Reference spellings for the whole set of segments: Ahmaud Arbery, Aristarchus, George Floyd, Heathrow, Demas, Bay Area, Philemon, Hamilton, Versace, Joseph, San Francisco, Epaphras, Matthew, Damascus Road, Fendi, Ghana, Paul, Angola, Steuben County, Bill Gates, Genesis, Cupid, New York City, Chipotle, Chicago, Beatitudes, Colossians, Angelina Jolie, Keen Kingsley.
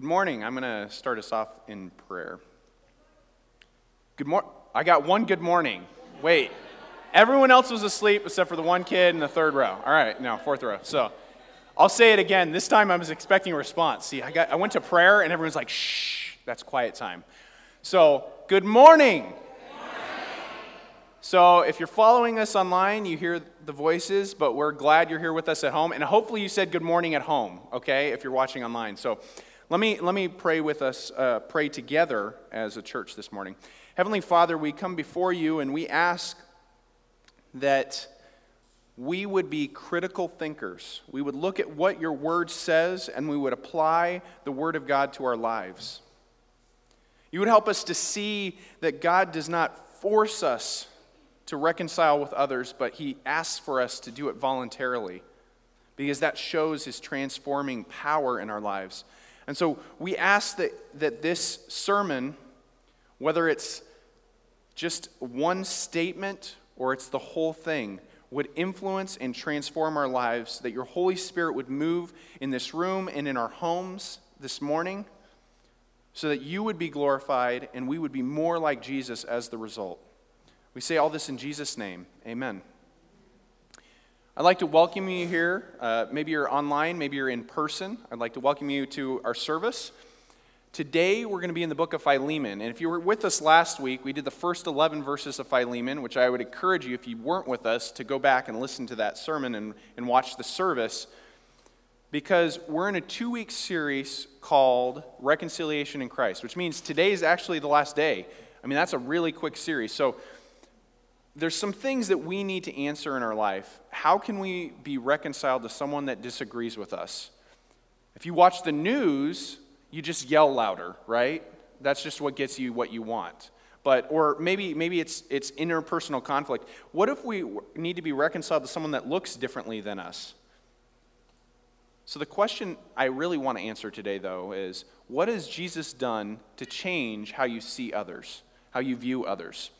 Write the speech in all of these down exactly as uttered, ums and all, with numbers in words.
Good morning. I'm going to start us off in prayer. Good morning. I got one good morning. Wait. Everyone else was asleep except for the one kid in the third row. All right. No, fourth row. So I'll say it again. This time I was expecting a response. See, I got I went to prayer and everyone's like, shh, that's quiet time. So good morning. Good morning. So if you're following us online, you hear the voices, but we're glad you're here with us at home. And hopefully you said good morning at home, okay, if you're watching online. So Let me let me pray with us, uh, pray together as a church this morning. Heavenly Father, we come before you and we ask that we would be critical thinkers. We would look at what your word says and we would apply the word of God to our lives. You would help us to see that God does not force us to reconcile with others, but he asks for us to do it voluntarily because that shows his transforming power in our lives. And so we ask that, that this sermon, whether it's just one statement or it's the whole thing, would influence and transform our lives, that your Holy Spirit would move in this room and in our homes this morning so that you would be glorified and we would be more like Jesus as the result. We say all this in Jesus' name. Amen. I'd like to welcome you here. Uh, maybe you're online, maybe you're in person. I'd like to welcome you to our service. Today, we're going to be in the book of Philemon. And if you were with us last week, we did the first eleven verses of Philemon, which I would encourage you, if you weren't with us, to go back and listen to that sermon and, and watch the service, because we're in a two-week series called Reconciliation in Christ, which means today is actually the last day. I mean, that's a really quick series. So there's some things that we need to answer in our life. How can we be reconciled to someone that disagrees with us? If you watch the news, you just yell louder, right? That's just what gets you what you want. But or maybe maybe it's it's interpersonal conflict. What if we need to be reconciled to someone that looks differently than us? So the question I really want to answer today, though, is what has Jesus done to change how you see others, how you view others?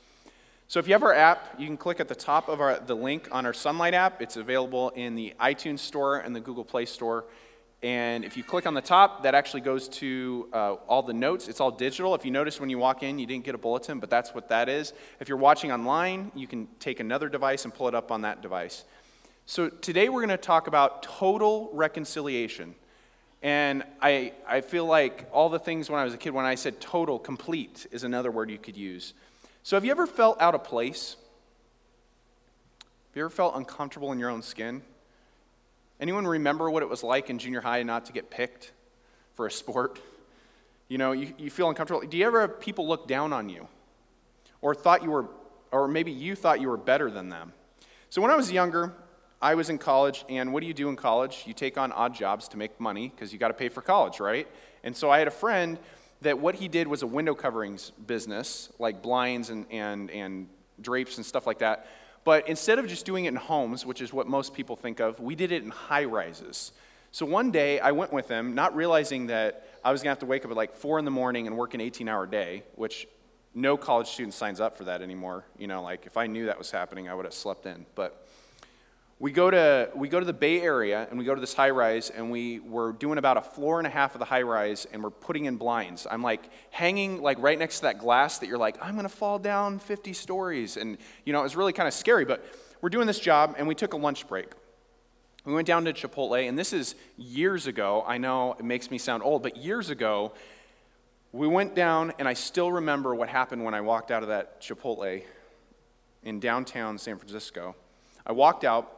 So if you have our app, you can click at the top of our, the link on our Sunlight app. It's available in the iTunes Store and the Google Play Store. And if you click on the top, that actually goes to uh, all the notes. It's all digital. If you notice when you walk in, you didn't get a bulletin, but that's what that is. If you're watching online, you can take another device and pull it up on that device. So today we're going to talk about total reconciliation. And I I feel like all the things when I was a kid, when I said total, complete is another word you could use. So have you ever felt out of place? Have you ever felt uncomfortable in your own skin? Anyone remember what it was like in junior high not to get picked for a sport? You know, you, you feel uncomfortable. Do you ever have people look down on you? Or thought you were, or maybe you thought you were better than them? So when I was younger, I was in college, and what do you do in college? You take on odd jobs to make money because you got to pay for college, right? And so I had a friend that what he did was a window coverings business, like blinds and, and, and drapes and stuff like that. But instead of just doing it in homes, which is what most people think of, we did it in high rises. So one day I went with him, not realizing that I was gonna have to wake up at like four in the morning and work an eighteen hour day, which no college student signs up for that anymore. You know, like if I knew that was happening, I would have slept in. But we go to we go to the Bay Area, and we go to this high-rise, and we were doing about a floor and a half of the high-rise, and we're putting in blinds. I'm like hanging like right next to that glass that you're like, I'm going to fall down fifty stories. And, you know, it was really kind of scary, but we're doing this job, and we took a lunch break. We went down to Chipotle, and this is years ago. I know it makes me sound old, but years ago, we went down, and I still remember what happened when I walked out of that Chipotle in downtown San Francisco. I walked out.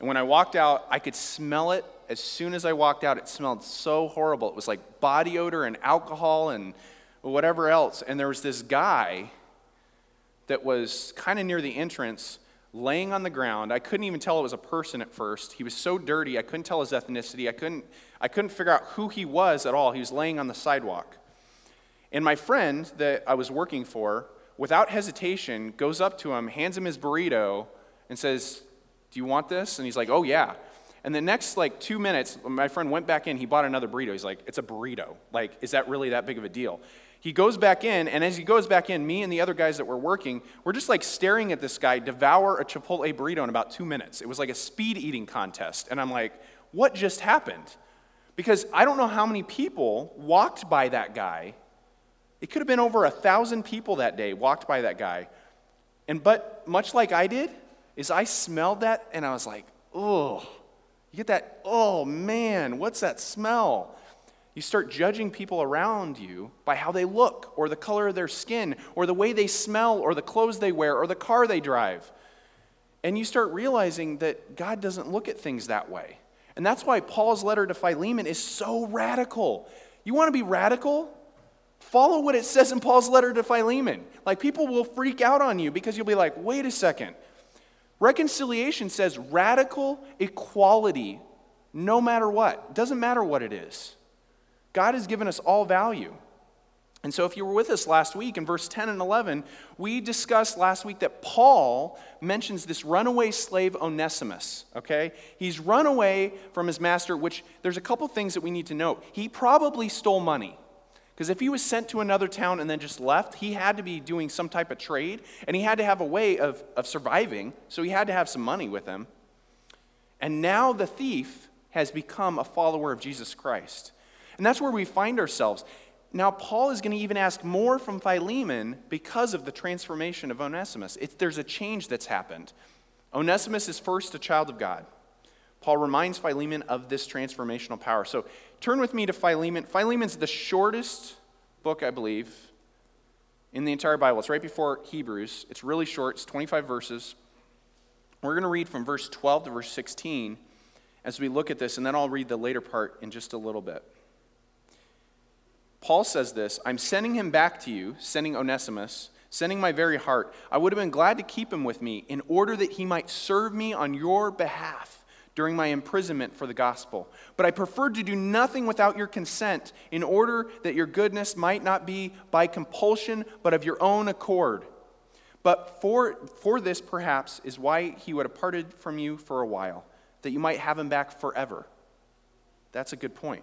And when I walked out, I could smell it. As soon as I walked out, it smelled so horrible. It was like body odor and alcohol and whatever else. And there was this guy that was kind of near the entrance laying on the ground. I couldn't even tell it was a person at first. He was so dirty. I couldn't tell his ethnicity. I couldn't, I couldn't figure out who he was at all. He was laying on the sidewalk. And my friend that I was working for, without hesitation, goes up to him, hands him his burrito, and says, do you want this? And he's like, oh, yeah. And the next, like, two minutes, my friend went back in. He bought another burrito. He's like, it's a burrito. Like, is that really that big of a deal? He goes back in, and as he goes back in, me and the other guys that were working, we're just, like, staring at this guy devour a Chipotle burrito in about two minutes. It was like a speed eating contest. And I'm like, what just happened? Because I don't know how many people walked by that guy. It could have been over a thousand people that day walked by that guy. And but much like I did, is I smelled that and I was like, oh, you get that, oh man, what's that smell? You start judging people around you by how they look or the color of their skin or the way they smell or the clothes they wear or the car they drive. And you start realizing that God doesn't look at things that way. And that's why Paul's letter to Philemon is so radical. You want to be radical? Follow what it says in Paul's letter to Philemon. Like, people will freak out on you because you'll be like, wait a second. Reconciliation says radical equality no matter what. It doesn't matter what it is. God has given us all value. And so if you were with us last week in verse ten and eleven, we discussed last week that Paul mentions this runaway slave Onesimus, okay? He's run away from his master, which there's a couple things that we need to note. He probably stole money, because if he was sent to another town and then just left, he had to be doing some type of trade, and he had to have a way of, of surviving, so he had to have some money with him. And now the thief has become a follower of Jesus Christ. And that's where we find ourselves. Now, Paul is going to even ask more from Philemon because of the transformation of Onesimus. It's, there's a change that's happened. Onesimus is first a child of God. Paul reminds Philemon of this transformational power. So turn with me to Philemon. Philemon's the shortest book, I believe, in the entire Bible. It's right before Hebrews. It's really short. It's twenty-five verses. We're going to read from verse twelve to verse sixteen as we look at this, and then I'll read the later part in just a little bit. Paul says this, I'm sending him back to you, sending Onesimus, sending my very heart. I would have been glad to keep him with me in order that he might serve me on your behalf during my imprisonment for the gospel. But I preferred to do nothing without your consent in order that your goodness might not be by compulsion, but of your own accord. But for, for this perhaps is why he would have parted from you for a while, that you might have him back forever. That's a good point.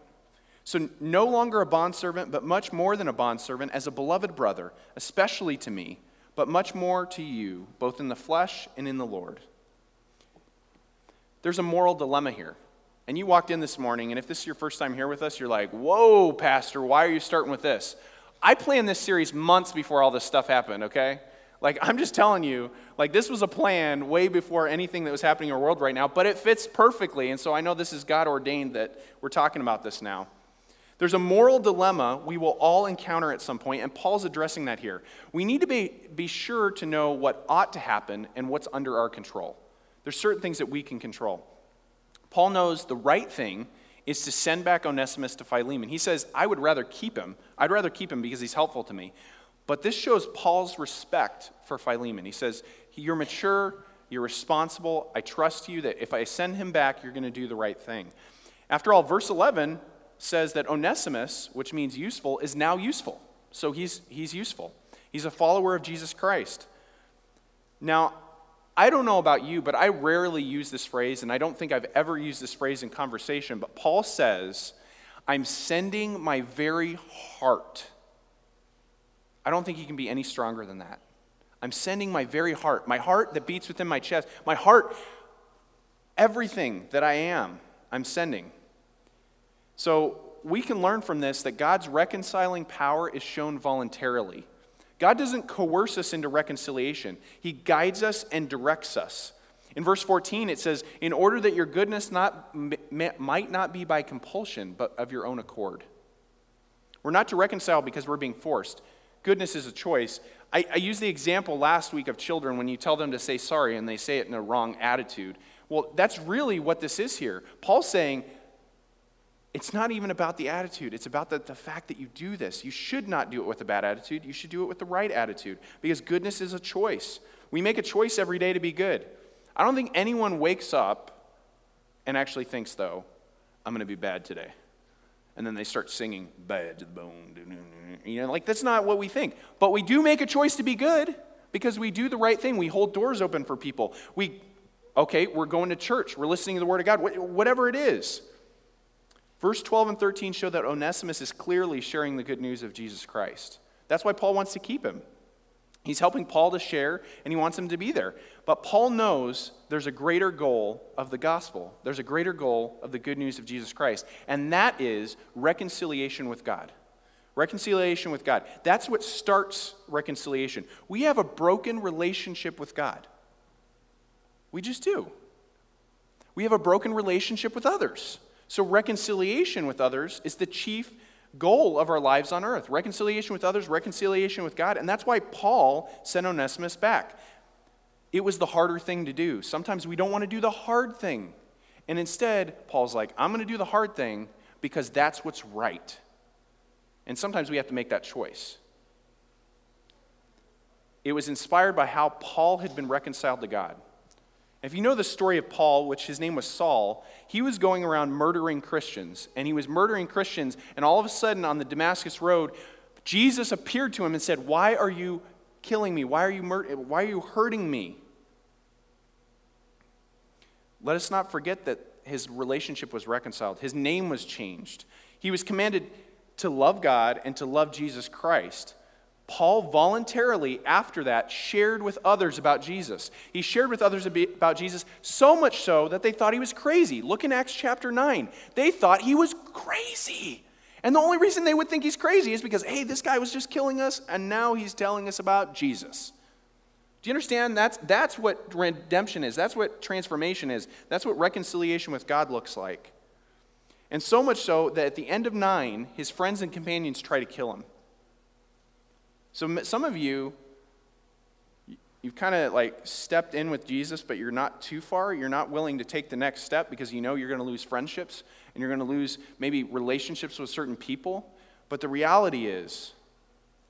So no longer a bondservant, but much more than a bondservant, as a beloved brother, especially to me, but much more to you, both in the flesh and in the Lord. There's a moral dilemma here. And you walked in this morning, and if this is your first time here with us, you're like, whoa, Pastor, why are you starting with this? I planned this series months before all this stuff happened, okay? Like, I'm just telling you, like, this was a plan way before anything that was happening in our world right now, but it fits perfectly, and so I know this is God ordained that we're talking about this now. There's a moral dilemma we will all encounter at some point, and Paul's addressing that here. We need to be, be sure to know what ought to happen and what's under our control. There's certain things that we can control. Paul knows the right thing is to send back Onesimus to Philemon. He says, I would rather keep him. I'd rather keep him because he's helpful to me. But this shows Paul's respect for Philemon. He says, you're mature, you're responsible, I trust you that if I send him back, you're going to do the right thing. After all, verse eleven says that Onesimus, which means useful, is now useful. So he's he's useful. He's a follower of Jesus Christ. Now, I don't know about you, but I rarely use this phrase, and I don't think I've ever used this phrase in conversation, but Paul says, I'm sending my very heart. I don't think he can be any stronger than that. I'm sending my very heart, my heart that beats within my chest, my heart, everything that I am, I'm sending. So we can learn from this that God's reconciling power is shown voluntarily. God doesn't coerce us into reconciliation. He guides us and directs us. In verse fourteen, it says, in order that your goodness not, might not be by compulsion, but of your own accord. We're not to reconcile because we're being forced. Goodness is a choice. I, I used the example last week of children when you tell them to say sorry and they say it in a wrong attitude. Well, that's really what this is here. Paul's saying, it's not even about the attitude. It's about the, the fact that you do this. You should not do it with a bad attitude. You should do it with the right attitude because goodness is a choice. We make a choice every day to be good. I don't think anyone wakes up and actually thinks, though, I'm going to be bad today. And then they start singing, bad to the bone. You know, like, that's not what we think. But we do make a choice to be good because we do the right thing. We hold doors open for people. We, okay, we're going to church. We're listening to the Word of God, whatever it is. Verse twelve and thirteen show that Onesimus is clearly sharing the good news of Jesus Christ. That's why Paul wants to keep him. He's helping Paul to share, and he wants him to be there. But Paul knows there's a greater goal of the gospel. There's a greater goal of the good news of Jesus Christ, and that is reconciliation with God. Reconciliation with God. That's what starts reconciliation. We have a broken relationship with God. We just do. We have a broken relationship with others. So reconciliation with others is the chief goal of our lives on earth. Reconciliation with others, reconciliation with God. And that's why Paul sent Onesimus back. It was the harder thing to do. Sometimes we don't want to do the hard thing. And instead, Paul's like, I'm going to do the hard thing because that's what's right. And sometimes we have to make that choice. It was inspired by how Paul had been reconciled to God. If you know the story of Paul, which his name was Saul, he was going around murdering Christians, and he was murdering Christians, and all of a sudden on the Damascus Road, Jesus appeared to him and said, "Why are you killing me? Why are you mur- Why are you hurting me?" Let us not forget that his relationship was reconciled. His name was changed. He was commanded to love God and to love Jesus Christ. Paul voluntarily, after that, shared with others about Jesus. He shared with others about Jesus so much so that they thought he was crazy. Look in Acts chapter nine. They thought he was crazy. And the only reason they would think he's crazy is because, hey, this guy was just killing us, and now he's telling us about Jesus. Do you understand? That's, that's what redemption is. That's what transformation is. That's what reconciliation with God looks like. And so much so that at the end of nine, his friends and companions try to kill him. So some of you, you've kind of like stepped in with Jesus, but you're not too far. You're not willing to take the next step because you know you're going to lose friendships and you're going to lose maybe relationships with certain people. But the reality is,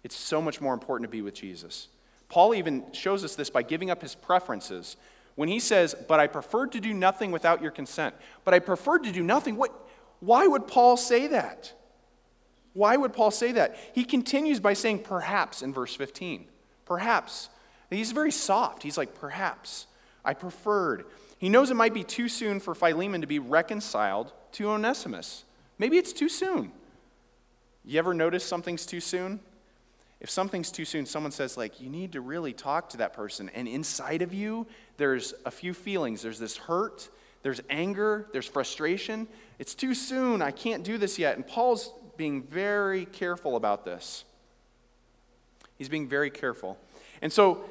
it's so much more important to be with Jesus. Paul even shows us this by giving up his preferences. When he says, but I preferred to do nothing without your consent. But I preferred to do nothing. What? Why would Paul say that? Why would Paul say that? He continues by saying perhaps in verse fifteen. Perhaps. He's very soft. He's like, perhaps. I preferred. He knows it might be too soon for Philemon to be reconciled to Onesimus. Maybe it's too soon. You ever notice something's too soon? If something's too soon, someone says, like, you need to really talk to that person. And inside of you, there's a few feelings. There's this hurt. There's anger. There's frustration. It's too soon. I can't do this yet. And Paul's being very careful about this. He's being very careful. And so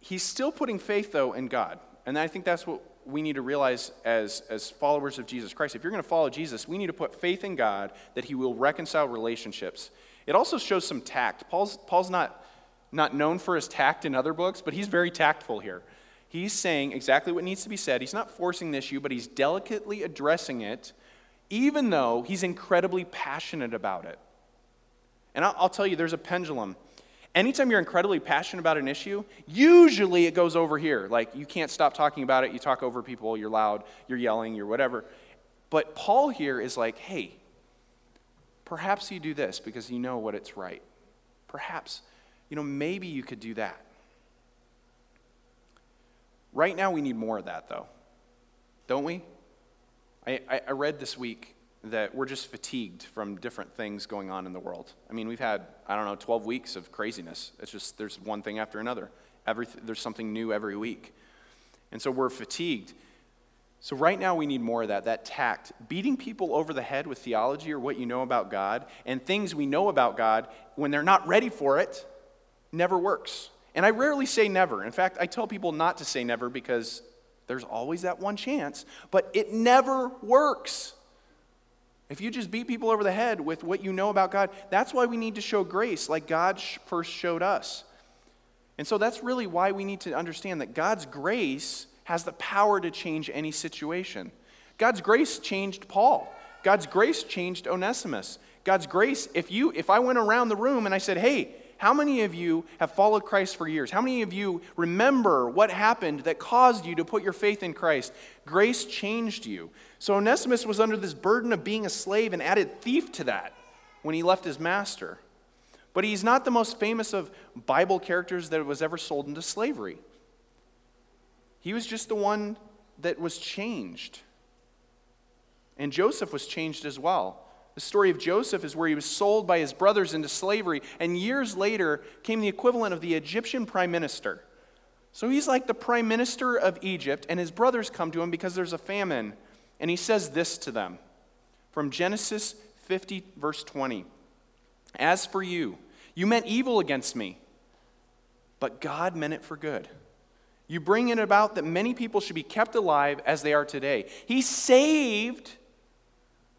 he's still putting faith, though, in God. And I think that's what we need to realize as, as followers of Jesus Christ. If you're going to follow Jesus, we need to put faith in God that he will reconcile relationships. It also shows some tact. Paul's, Paul's not, not known for his tact in other books, but he's very tactful here. He's saying exactly what needs to be said. He's not forcing the issue, but he's delicately addressing it, even though he's incredibly passionate about it. And I'll, I'll tell you, there's a pendulum. Anytime you're incredibly passionate about an issue, usually it goes over here. Like, you can't stop talking about it. You talk over people. You're loud. You're yelling. You're whatever. But Paul here is like, hey, perhaps you do this because you know what it's right. Perhaps, you know, maybe you could do that. Right now, we need more of that, though. Don't we? I, I read this week that we're just fatigued from different things going on in the world. I mean, we've had, I don't know, twelve weeks of craziness. It's just there's one thing after another. Every, there's something new every week. And so we're fatigued. So right now we need more of that, that tact. Beating people over the head with theology or what you know about God and things we know about God when they're not ready for it never works. And I rarely say never. In fact, I tell people not to say never because there's always that one chance, but it never works. If you just beat people over the head with what you know about God, that's why we need to show grace like God first showed us. And so that's really why we need to understand that God's grace has the power to change any situation. God's grace changed Paul. God's grace changed Onesimus. God's grace, if you, if I went around the room and I said, hey, how many of you have followed Christ for years? How many of you remember what happened that caused you to put your faith in Christ? Grace changed you. So Onesimus was under this burden of being a slave and added thief to that when he left his master. But he's not the most famous of Bible characters that was ever sold into slavery. He was just the one that was changed. And Joseph was changed as well. The story of Joseph is where he was sold by his brothers into slavery, and years later came the equivalent of the Egyptian prime minister. So he's like the prime minister of Egypt, and his brothers come to him because there's a famine, and he says this to them from Genesis fifty, verse twenty. "As for you, you meant evil against me, but God meant it for good. You bring it about that many people should be kept alive as they are today." He saved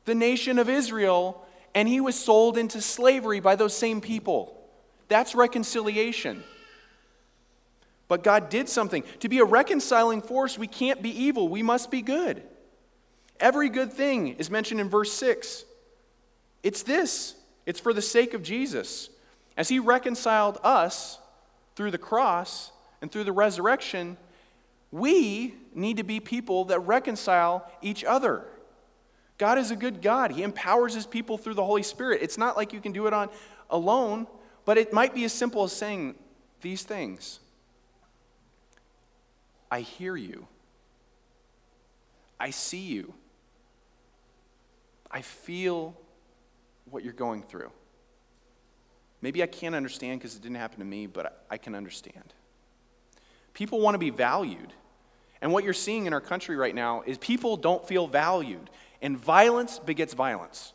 the nation of Israel, and he was sold into slavery by those same people. That's reconciliation. But God did something. To be a reconciling force, we can't be evil. We must be good. Every good thing is mentioned in verse six. It's this. It's for the sake of Jesus. As he reconciled us through the cross and through the resurrection, we need to be people that reconcile each other. God is a good God. He empowers his people through the Holy Spirit. It's not like you can do it on alone, but it might be as simple as saying these things. I hear you. I see you. I feel what you're going through. Maybe I can't understand because it didn't happen to me, but I can understand. People want to be valued. And what you're seeing in our country right now is people don't feel valued. And violence begets violence.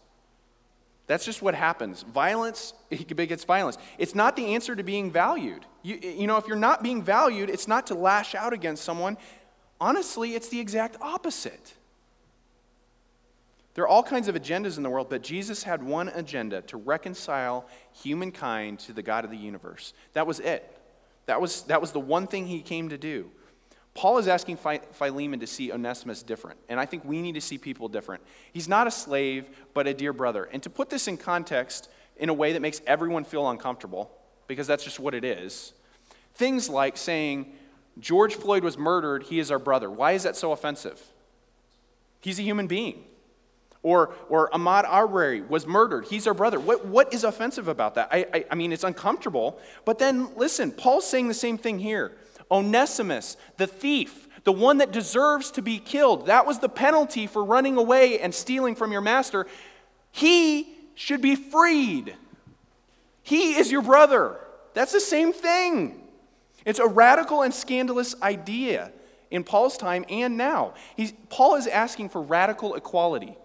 That's just what happens. Violence begets violence. It's not the answer to being valued. You, you know, if you're not being valued, it's not to lash out against someone. Honestly, it's the exact opposite. There are all kinds of agendas in the world, but Jesus had one agenda: to reconcile humankind to the God of the universe. That was it. That was, that was the one thing he came to do. Paul is asking Philemon to see Onesimus different, and I think we need to see people different. He's not a slave, but a dear brother. And to put this in context in a way that makes everyone feel uncomfortable, because that's just what it is, things like saying, George Floyd was murdered, he is our brother. Why is that so offensive? He's a human being. Or or Ahmaud Arbery was murdered, he's our brother. What What is offensive about that? I, I, I mean, it's uncomfortable, but then listen, Paul's saying the same thing here. Onesimus, the thief, the one that deserves to be killed. That was the penalty for running away and stealing from your master. He should be freed. He is your brother. That's the same thing. It's a radical and scandalous idea in Paul's time and now. He's, Paul is asking for radical equality.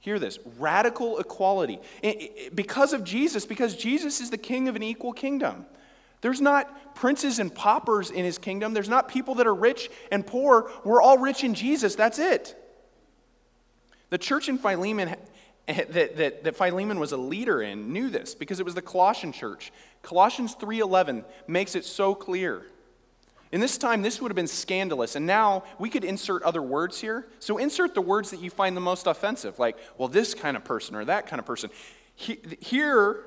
Hear this, radical equality. It, it, because of Jesus, because Jesus is the king of an equal kingdom. There's not princes and paupers in his kingdom. There's not people that are rich and poor. We're all rich in Jesus. That's it. The church in Philemon, that, that, that Philemon was a leader in, knew this because it was the Colossian church. Colossians three eleven makes it so clear. In this time, this would have been scandalous, and now we could insert other words here. So insert the words that you find the most offensive, like, well, this kind of person or that kind of person. He, here...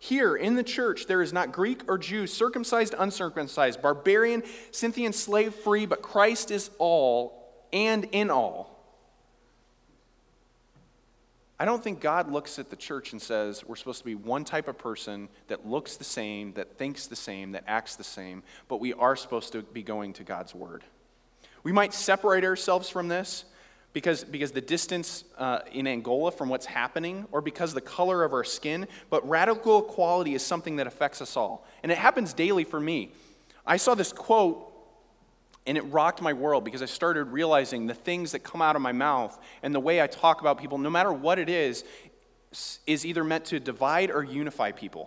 Here in the church, there is not Greek or Jew, circumcised, uncircumcised, barbarian, Scythian, slave, free, but Christ is all and in all. I don't think God looks at the church and says, we're supposed to be one type of person that looks the same, that thinks the same, that acts the same, but we are supposed to be going to God's word. We might separate ourselves from this, Because, because the distance uh, in Angola from what's happening, or because the color of our skin, but radical equality is something that affects us all. And it happens daily for me. I saw this quote, and it rocked my world because I started realizing the things that come out of my mouth and the way I talk about people, no matter what it is, is either meant to divide or unify people.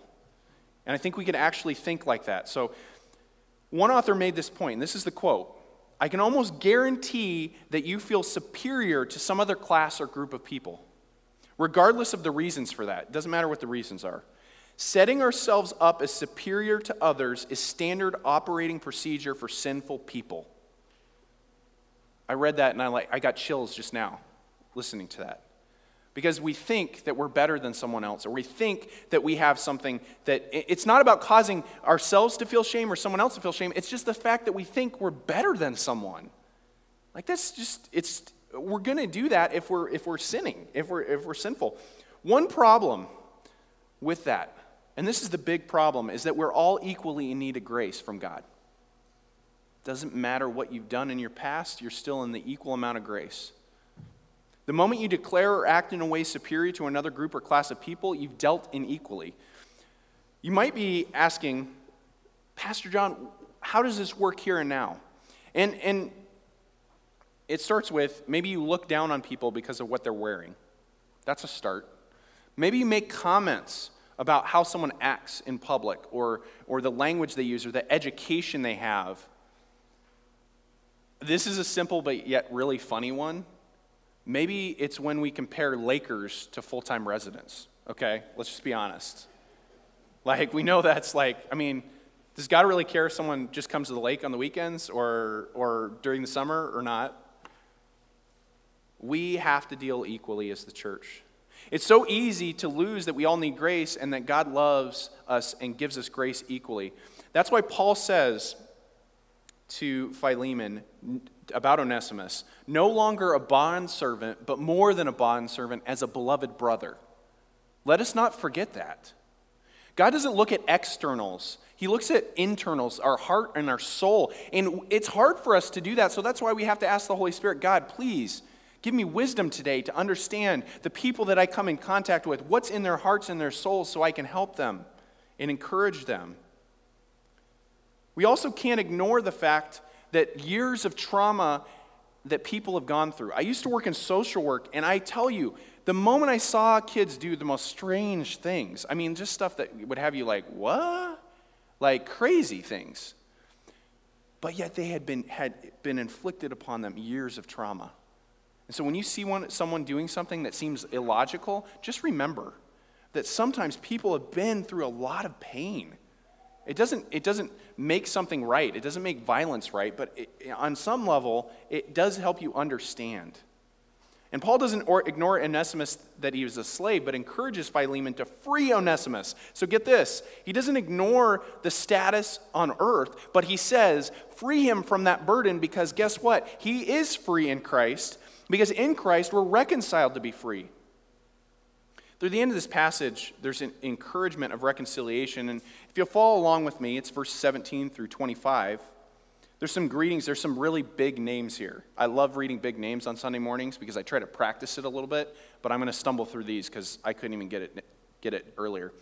And I think we can actually think like that. So one author made this point, and this is the quote. I can almost guarantee that you feel superior to some other class or group of people, regardless of the reasons for that. It doesn't matter what the reasons are. Setting ourselves up as superior to others is standard operating procedure for sinful people. I read that and I like I got chills just now listening to that. Because we think that we're better than someone else, or we think that we have something that, it's not about causing ourselves to feel shame or someone else to feel shame, it's just the fact that we think we're better than someone. Like that's just, it's, we're gonna do that if we're if we're sinning, if we're if we're sinful. One problem with that, and this is the big problem, is that we're all equally in need of grace from God. Doesn't matter what you've done in your past, you're still in the equal amount of grace. The moment you declare or act in a way superior to another group or class of people, you've dealt inequally. You might be asking, Pastor John, how does this work here and now? And and it starts with, maybe you look down on people because of what they're wearing. That's a start. Maybe you make comments about how someone acts in public, or or the language they use, or the education they have. This is a simple but yet really funny one. Maybe it's when we compare Lakers to full-time residents, okay? Let's just be honest. Like, we know that's like, I mean, does God really care if someone just comes to the lake on the weekends or or during the summer or not? We have to deal equally as the church. It's so easy to lose that we all need grace and that God loves us and gives us grace equally. That's why Paul says to Philemon about Onesimus, no longer a bondservant, but more than a bondservant, as a beloved brother. Let us not forget that. God doesn't look at externals. He looks at internals, our heart and our soul. And it's hard for us to do that, so that's why we have to ask the Holy Spirit, God, please, give me wisdom today to understand the people that I come in contact with, what's in their hearts and their souls, so I can help them and encourage them. We also can't ignore the fact that years of trauma that people have gone through. I used to work in social work, and I tell you, the moment I saw kids do the most strange things, I mean, just stuff that would have you like, what? Like crazy things. But yet they had been had been inflicted upon them years of trauma. And so when you see one, someone doing something that seems illogical, just remember that sometimes people have been through a lot of pain. It doesn't, it doesn't make something right. It doesn't make violence right. But it, on some level, it does help you understand. And Paul doesn't or ignore Onesimus that he was a slave, but encourages Philemon to free Onesimus. So get this. He doesn't ignore the status on earth, but he says, free him from that burden, because guess what? He is free in Christ. Because in Christ, we're reconciled to be free. Through the end of this passage, there's an encouragement of reconciliation. And if you'll follow along with me, it's verse seventeen through twenty-five. There's some greetings. There's some really big names here. I love reading big names on Sunday mornings because I try to practice it a little bit, but I'm going to stumble through these because I couldn't even get it, get it earlier.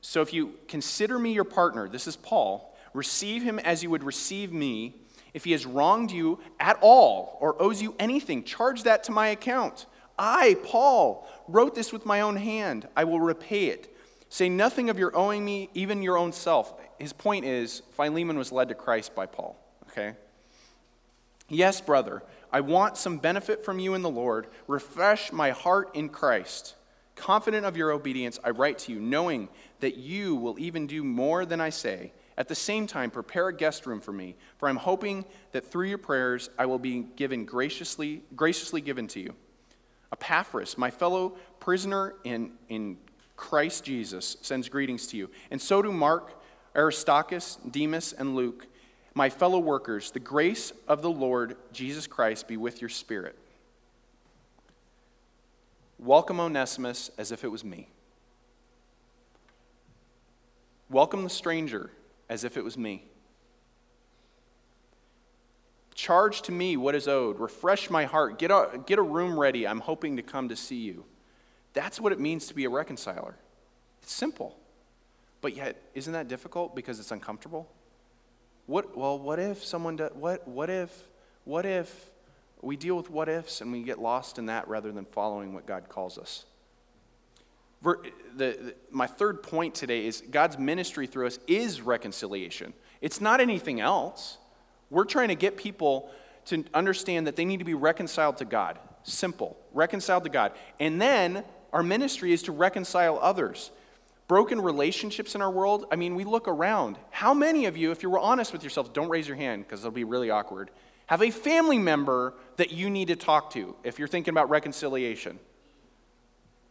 So if you consider me your partner, this is Paul, receive him as you would receive me. If he has wronged you at all or owes you anything, charge that to my account. I, Paul, wrote this with my own hand. I will repay it. Say nothing of your owing me, even your own self. His point is, Philemon was led to Christ by Paul, okay? Yes, brother, I want some benefit from you in the Lord. Refresh my heart in Christ. Confident of your obedience, I write to you, knowing that you will even do more than I say. At the same time, prepare a guest room for me, for I'm hoping that through your prayers I will be given graciously, graciously given to you. Epaphras, my fellow prisoner in, in Christ Jesus, sends greetings to you. And so do Mark, Aristarchus, Demas, and Luke, my fellow workers. The grace of the Lord Jesus Christ be with your spirit. Welcome Onesimus as if it was me. Welcome the stranger as if it was me. Charge to me what is owed. Refresh my heart. Get a, get a room ready. I'm hoping to come to see you. That's what it means to be a reconciler. It's simple. But yet, isn't that difficult because it's uncomfortable? What? Well, what if someone does, what, what if, what if we deal with what ifs and we get lost in that rather than following what God calls us? The, the, my third point today is God's ministry through us is reconciliation. It's not anything else. We're trying to get people to understand that they need to be reconciled to God. Simple. Reconciled to God. And then our ministry is to reconcile others. Broken relationships in our world, I mean, we look around. How many of you, if you were honest with yourself, don't raise your hand because it'll be really awkward, have a family member that you need to talk to if you're thinking about reconciliation?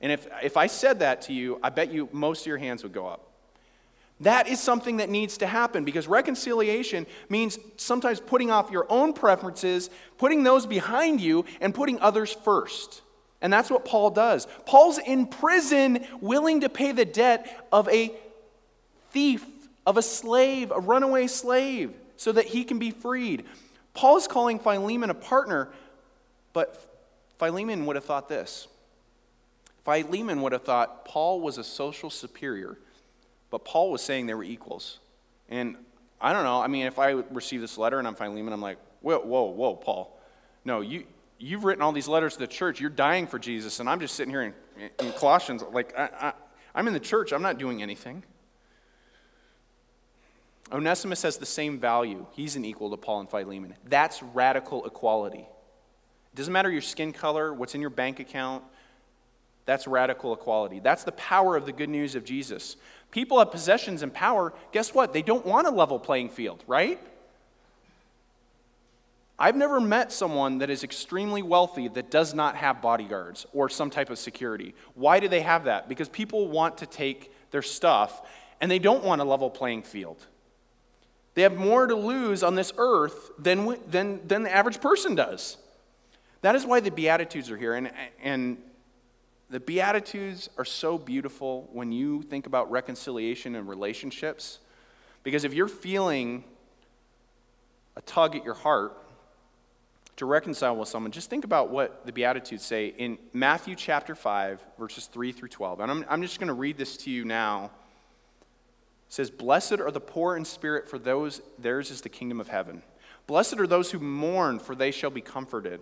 And if, if I said that to you, I bet you most of your hands would go up. That is something that needs to happen because reconciliation means sometimes putting off your own preferences, putting those behind you, and putting others first. And that's what Paul does. Paul's in prison willing to pay the debt of a thief, of a slave, a runaway slave, so that he can be freed. Paul is calling Philemon a partner, but Philemon would have thought this. Philemon would have thought Paul was a social superior, but Paul was saying they were equals. And I don't know, I mean, if I receive this letter and I'm Philemon, I'm like, whoa, whoa, whoa, Paul. No, you, you've written all these letters to the church. You're dying for Jesus, and I'm just sitting here in, in Colossians, like, I, I, I'm in the church. I'm not doing anything. Onesimus has the same value. He's an equal to Paul and Philemon. That's radical equality. It doesn't matter your skin color, what's in your bank account. That's radical equality. That's the power of the good news of Jesus. People have possessions and power. Guess what? They don't want a level playing field, right? I've never met someone that is extremely wealthy that does not have bodyguards or some type of security. Why do they have that? Because people want to take their stuff, and they don't want a level playing field. They have more to lose on this earth than than, than the average person does. That is why the Beatitudes are here, and and. The Beatitudes are so beautiful when you think about reconciliation and relationships, because if you're feeling a tug at your heart to reconcile with someone, just think about what the Beatitudes say in Matthew chapter five, verses three through twelve. And I'm, I'm just going to read this to you now. It says, "Blessed are the poor in spirit, for those theirs is the kingdom of heaven. Blessed are those who mourn, for they shall be comforted.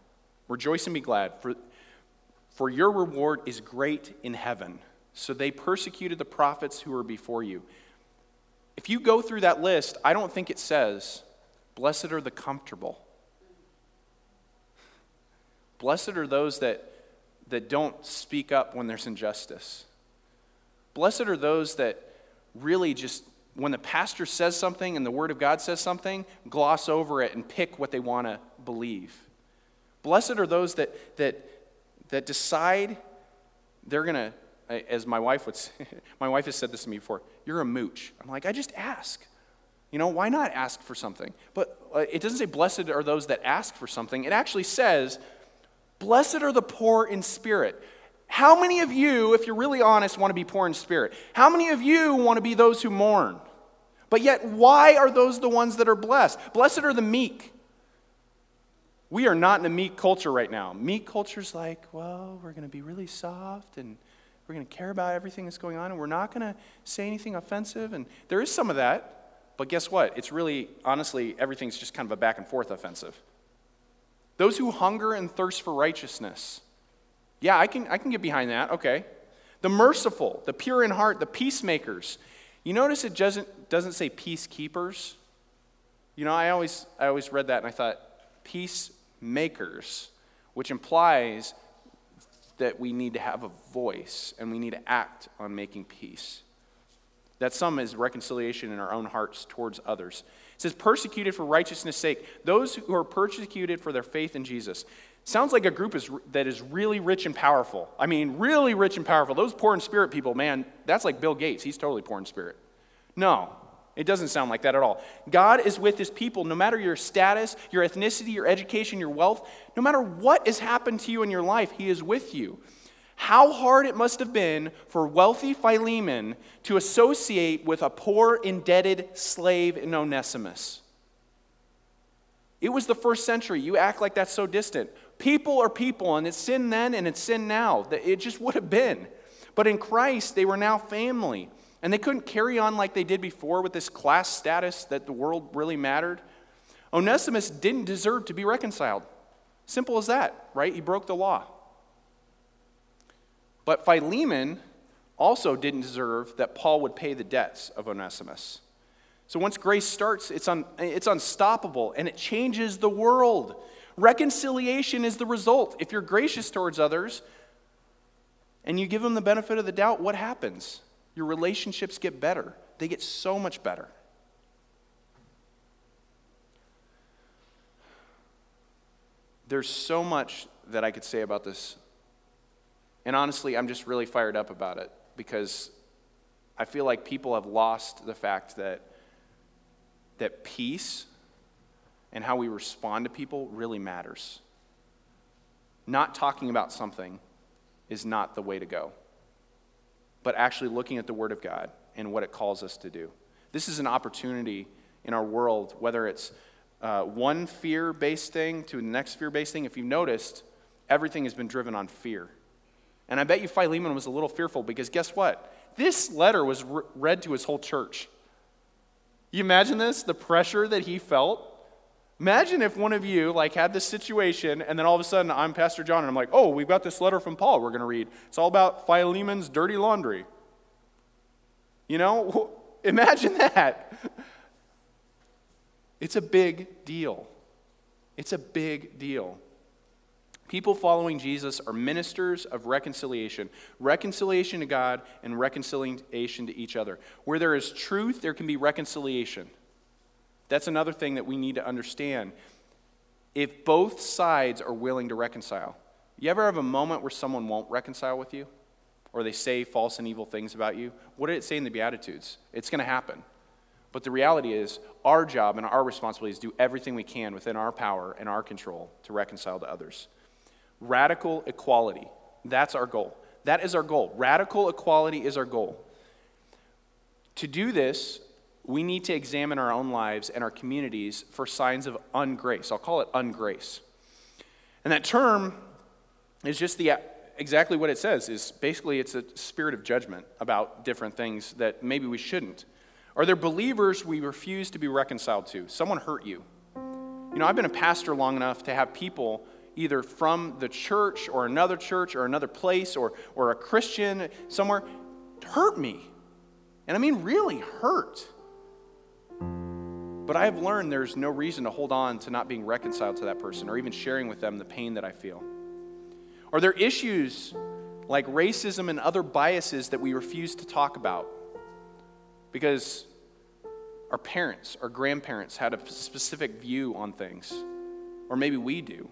Rejoice and be glad, for, for your reward is great in heaven. So they persecuted the prophets who were before you." If you go through that list, I don't think it says, "Blessed are the comfortable." Blessed are those that, that don't speak up when there's injustice. Blessed are those that really just, when the pastor says something and the Word of God says something, gloss over it and pick what they want to believe. Blessed are those that that that decide they're going to, as my wife would say, my wife has said this to me before, "You're a mooch." I'm like, I just ask. You know, why not ask for something? But it doesn't say blessed are those that ask for something. It actually says, "Blessed are the poor in spirit." How many of you, if you're really honest, want to be poor in spirit? How many of you want to be those who mourn? But yet, why are those the ones that are blessed? Blessed are the meek. We are not in a meek culture right now. Meek culture's like, well, we're going to be really soft and we're going to care about everything that's going on and we're not going to say anything offensive. And there is some of that, but guess what? It's really, honestly, everything's just kind of a back and forth offensive. Those who hunger and thirst for righteousness. Yeah, I can, I can get behind that, okay. The merciful, the pure in heart, the peacemakers. You notice it doesn't, doesn't say peacekeepers. You know, I always, I always read that and I thought, peace makers, which implies that we need to have a voice and we need to act on making peace. That some is reconciliation in our own hearts towards others. It says persecuted for righteousness' sake. Those who are persecuted for their faith in Jesus. Sounds like a group is, that is really rich and powerful. I mean, really rich and powerful. Those poor in spirit people, man, that's like Bill Gates. He's totally poor in spirit. No. It doesn't sound like that at all. God is with his people no matter your status, your ethnicity, your education, your wealth. No matter what has happened to you in your life, he is with you. How hard it must have been for wealthy Philemon to associate with a poor, indebted slave in Onesimus. It was the first century. You act like that's so distant. People are people, and it's sin then and it's sin now. It just would have been. But in Christ, they were now family. And they couldn't carry on like they did before with this class status that the world really mattered. Onesimus didn't deserve to be reconciled. Simple as that, right? He broke the law. But Philemon also didn't deserve that Paul would pay the debts of Onesimus. So once grace starts, it's, un- it's unstoppable, and it changes the world. Reconciliation is the result. If you're gracious towards others and you give them the benefit of the doubt, what happens? Your relationships get better. They get so much better. There's so much that I could say about this And honestly, I'm just really fired up about it because I feel like people have lost the fact that that peace and how we respond to people really matters. Not talking about something is not the way to go, but actually looking at the Word of God and what it calls us to do. This is an opportunity in our world, whether it's uh, one fear-based thing to the next fear-based thing. If you've noticed, everything has been driven on fear. And I bet you Philemon was a little fearful because guess what? This letter was re- read to his whole church. You imagine this? The pressure that he felt? Imagine if one of you like had this situation and then all of a sudden I'm Pastor John and I'm like, oh, we've got this letter from Paul we're going to read. It's all about Philemon's dirty laundry. You know, imagine that. It's a big deal. It's a big deal. People following Jesus are ministers of reconciliation. Reconciliation to God and reconciliation to each other. Where there is truth, there can be reconciliation. That's another thing that we need to understand. If both sides are willing to reconcile, you ever have a moment where someone won't reconcile with you? Or they say false and evil things about you? What did it say in the Beatitudes? It's going to happen. But the reality is, our job and our responsibility is to do everything we can within our power and our control to reconcile to others. Radical equality, that's our goal. That is our goal. Radical equality is our goal. To do this, we need to examine our own lives and our communities for signs of ungrace. I'll call it ungrace. And that term is just the exactly what it says. Is basically it's a spirit of judgment about different things that maybe we shouldn't. Are there believers we refuse to be reconciled to? Someone hurt you. You know, I've been a pastor long enough to have people either from the church or another church or another place or, or a Christian somewhere, hurt me. And I mean really hurt. But I have learned there's no reason to hold on to not being reconciled to that person or even sharing with them the pain that I feel. Are there issues like racism and other biases that we refuse to talk about? Because our parents, our grandparents had a specific view on things. Or maybe we do.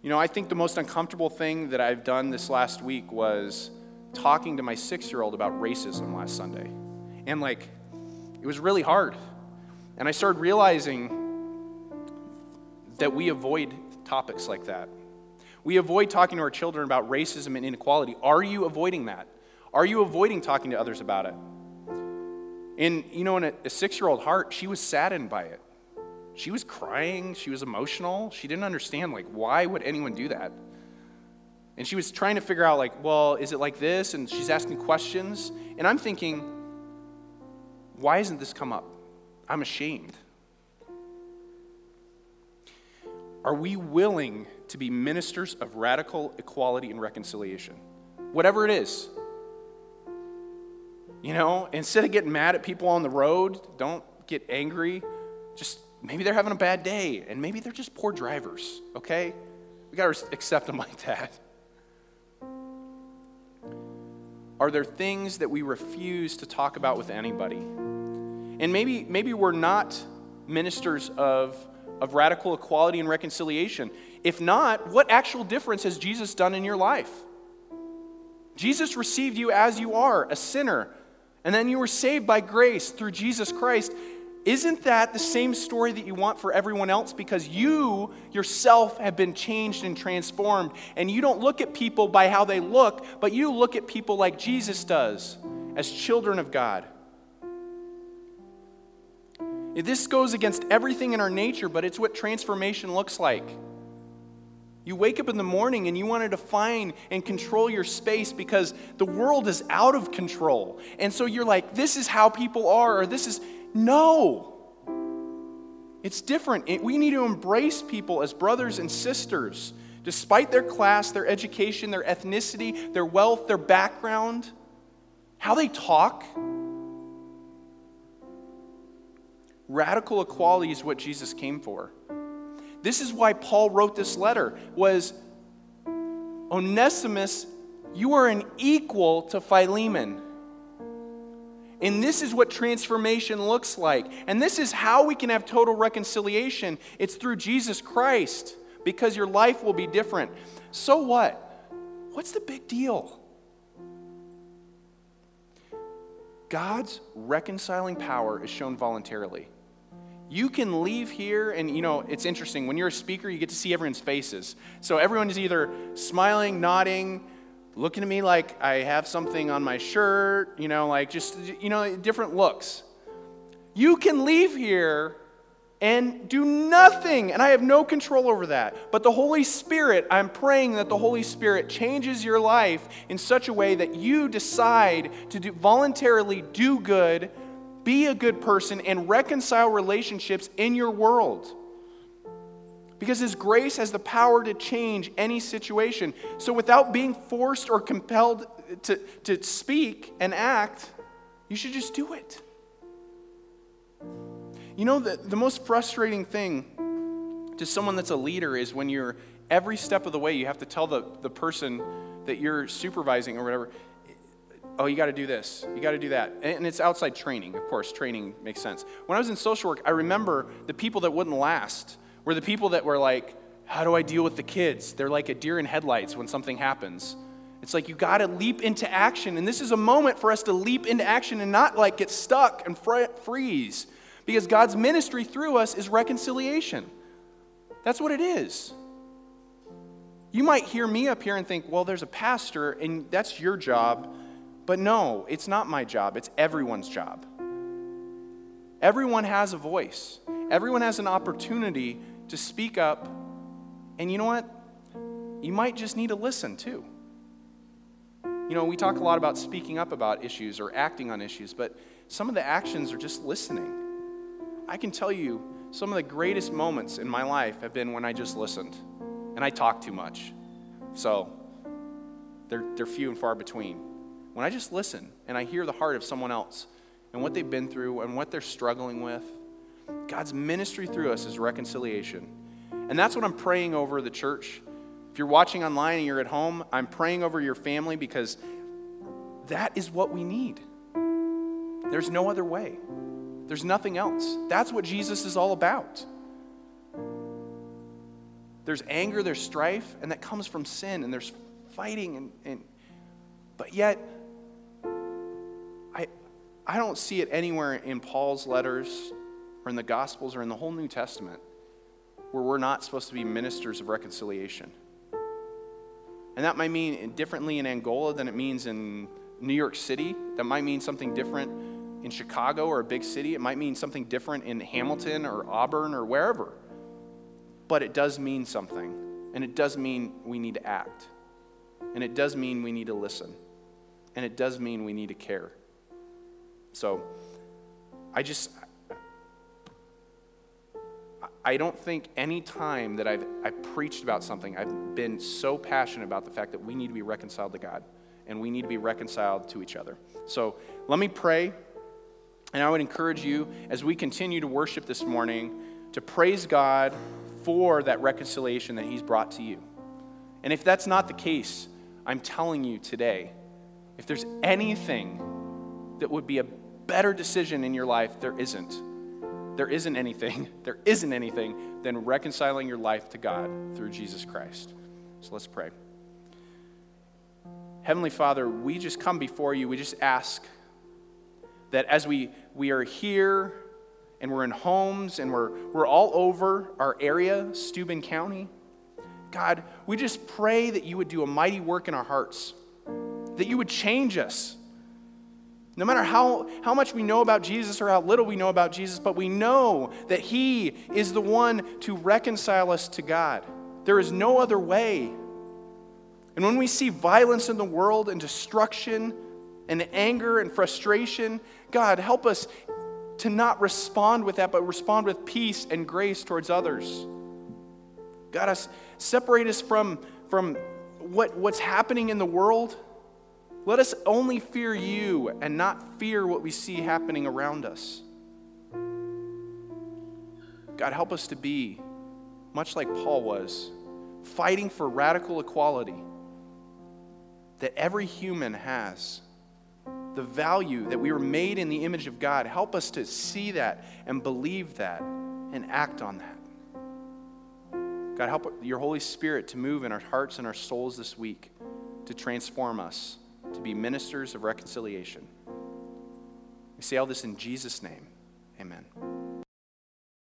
You know, I think the most uncomfortable thing that I've done this last week was talking to my six-year-old about racism last Sunday. And, like, it was really hard. And I started realizing that we avoid topics like that. We avoid talking to our children about racism and inequality. Are you avoiding that? Are you avoiding talking to others about it? And, you know, in a, a six-year-old heart, she was saddened by it. She was crying, she was emotional, she didn't understand, like, why would anyone do that? And she was trying to figure out, like, well, is it like this? And she's asking questions. And I'm thinking, why hasn't this come up? I'm ashamed. Are we willing to be ministers of radical equality and reconciliation? Whatever it is. You know, instead of getting mad at people on the road, don't get angry, just maybe they're having a bad day, and maybe they're just poor drivers, okay? We got to accept them like that. Are there things that we refuse to talk about with anybody? And maybe maybe we're not ministers of, of radical equality and reconciliation. If not, what actual difference has Jesus done in your life? Jesus received you as you are, a sinner, and then you were saved by grace through Jesus Christ. Isn't that the same story that you want for everyone else? Because you yourself have been changed and transformed, and you don't look at people by how they look, but you look at people like Jesus does, as children of God. This goes against everything in our nature, but it's what transformation looks like. You wake up in the morning and you want to define and control your space because the world is out of control. And so you're like, this is how people are, or this is... No. It's different. It, we need to embrace people as brothers and sisters, despite their class, their education, their ethnicity, their wealth, their background, how they talk. Radical equality is what Jesus came for. This is why Paul wrote this letter, was Onesimus, you are an equal to Philemon. And this is what transformation looks like. And this is how we can have total reconciliation. It's through Jesus Christ, because your life will be different. So what? What's the big deal? God's reconciling power is shown voluntarily. You can leave here, and you know, it's interesting, when you're a speaker, you get to see everyone's faces. So everyone is either smiling, nodding, looking at me like I have something on my shirt, you know, like just, you know, different looks. You can leave here and do nothing, and I have no control over that. But the Holy Spirit, I'm praying that the Holy Spirit changes your life in such a way that you decide to do, voluntarily do good, be a good person, and reconcile relationships in your world. Because His grace has the power to change any situation. So without being forced or compelled to, to speak and act, you should just do it. You know, the, the most frustrating thing to someone that's a leader is when you're, every step of the way, you have to tell the, the person that you're supervising or whatever, oh, you got to do this, you got to do that. And it's outside training, of course. Training makes sense. When I was in social work, I remember the people that wouldn't last were the people that were like, how do I deal with the kids? They're like a deer in headlights when something happens. It's like you got to leap into action. And this is a moment for us to leap into action and not like get stuck and fr- freeze. Because God's ministry through us is reconciliation. That's what it is. You might hear me up here and think, well, there's a pastor and that's your job. But no, it's not my job. It's everyone's job. Everyone has a voice. Everyone has an opportunity to speak up. And you know what? You might just need to listen too. You know, we talk a lot about speaking up about issues or acting on issues, but some of the actions are just listening. I can tell you some of the greatest moments in my life have been when I just listened and I talked too much. So they're, they're few and far between. When I just listen and I hear the heart of someone else and what they've been through and what they're struggling with, God's ministry through us is reconciliation. And that's what I'm praying over the church. If you're watching online and you're at home, I'm praying over your family because that is what we need. There's no other way. There's nothing else. That's what Jesus is all about. There's anger, there's strife, and that comes from sin, and there's fighting, and, and but yet, I, I don't see it anywhere in Paul's letters or in the Gospels or in the whole New Testament where we're not supposed to be ministers of reconciliation. And that might mean differently in Angola than it means in New York City. That might mean something different in Chicago or a big city. It might mean something different in Hamilton or Auburn or wherever. But it does mean something. And it does mean we need to act. And it does mean we need to listen. And it does mean we need to care. So I just, I don't think any time that I've, I've preached about something, I've been so passionate about the fact that we need to be reconciled to God and we need to be reconciled to each other. So let me pray, and I would encourage you as we continue to worship this morning to praise God for that reconciliation that He's brought to you. And if that's not the case, I'm telling you today, if there's anything that would be a better decision in your life, there isn't. There isn't anything. There isn't anything than reconciling your life to God through Jesus Christ. So let's pray. Heavenly Father, we just come before you. We just ask that as we, we are here and we're in homes and we're, we're all over our area, Steuben County, God, we just pray that you would do a mighty work in our hearts, that you would change us. No matter how, how much we know about Jesus or how little we know about Jesus, but we know that He is the one to reconcile us to God. There is no other way. And when we see violence in the world and destruction and anger and frustration, God, help us to not respond with that, but respond with peace and grace towards others. God, us separate us from, from what, what's happening in the world. Let us only fear you and not fear what we see happening around us. God, help us to be, much like Paul was, fighting for radical equality that every human has. The value that we were made in the image of God. Help us to see that and believe that and act on that. God, help your Holy Spirit to move in our hearts and our souls this week to transform us, to be ministers of reconciliation. We say all this in Jesus' name. Amen.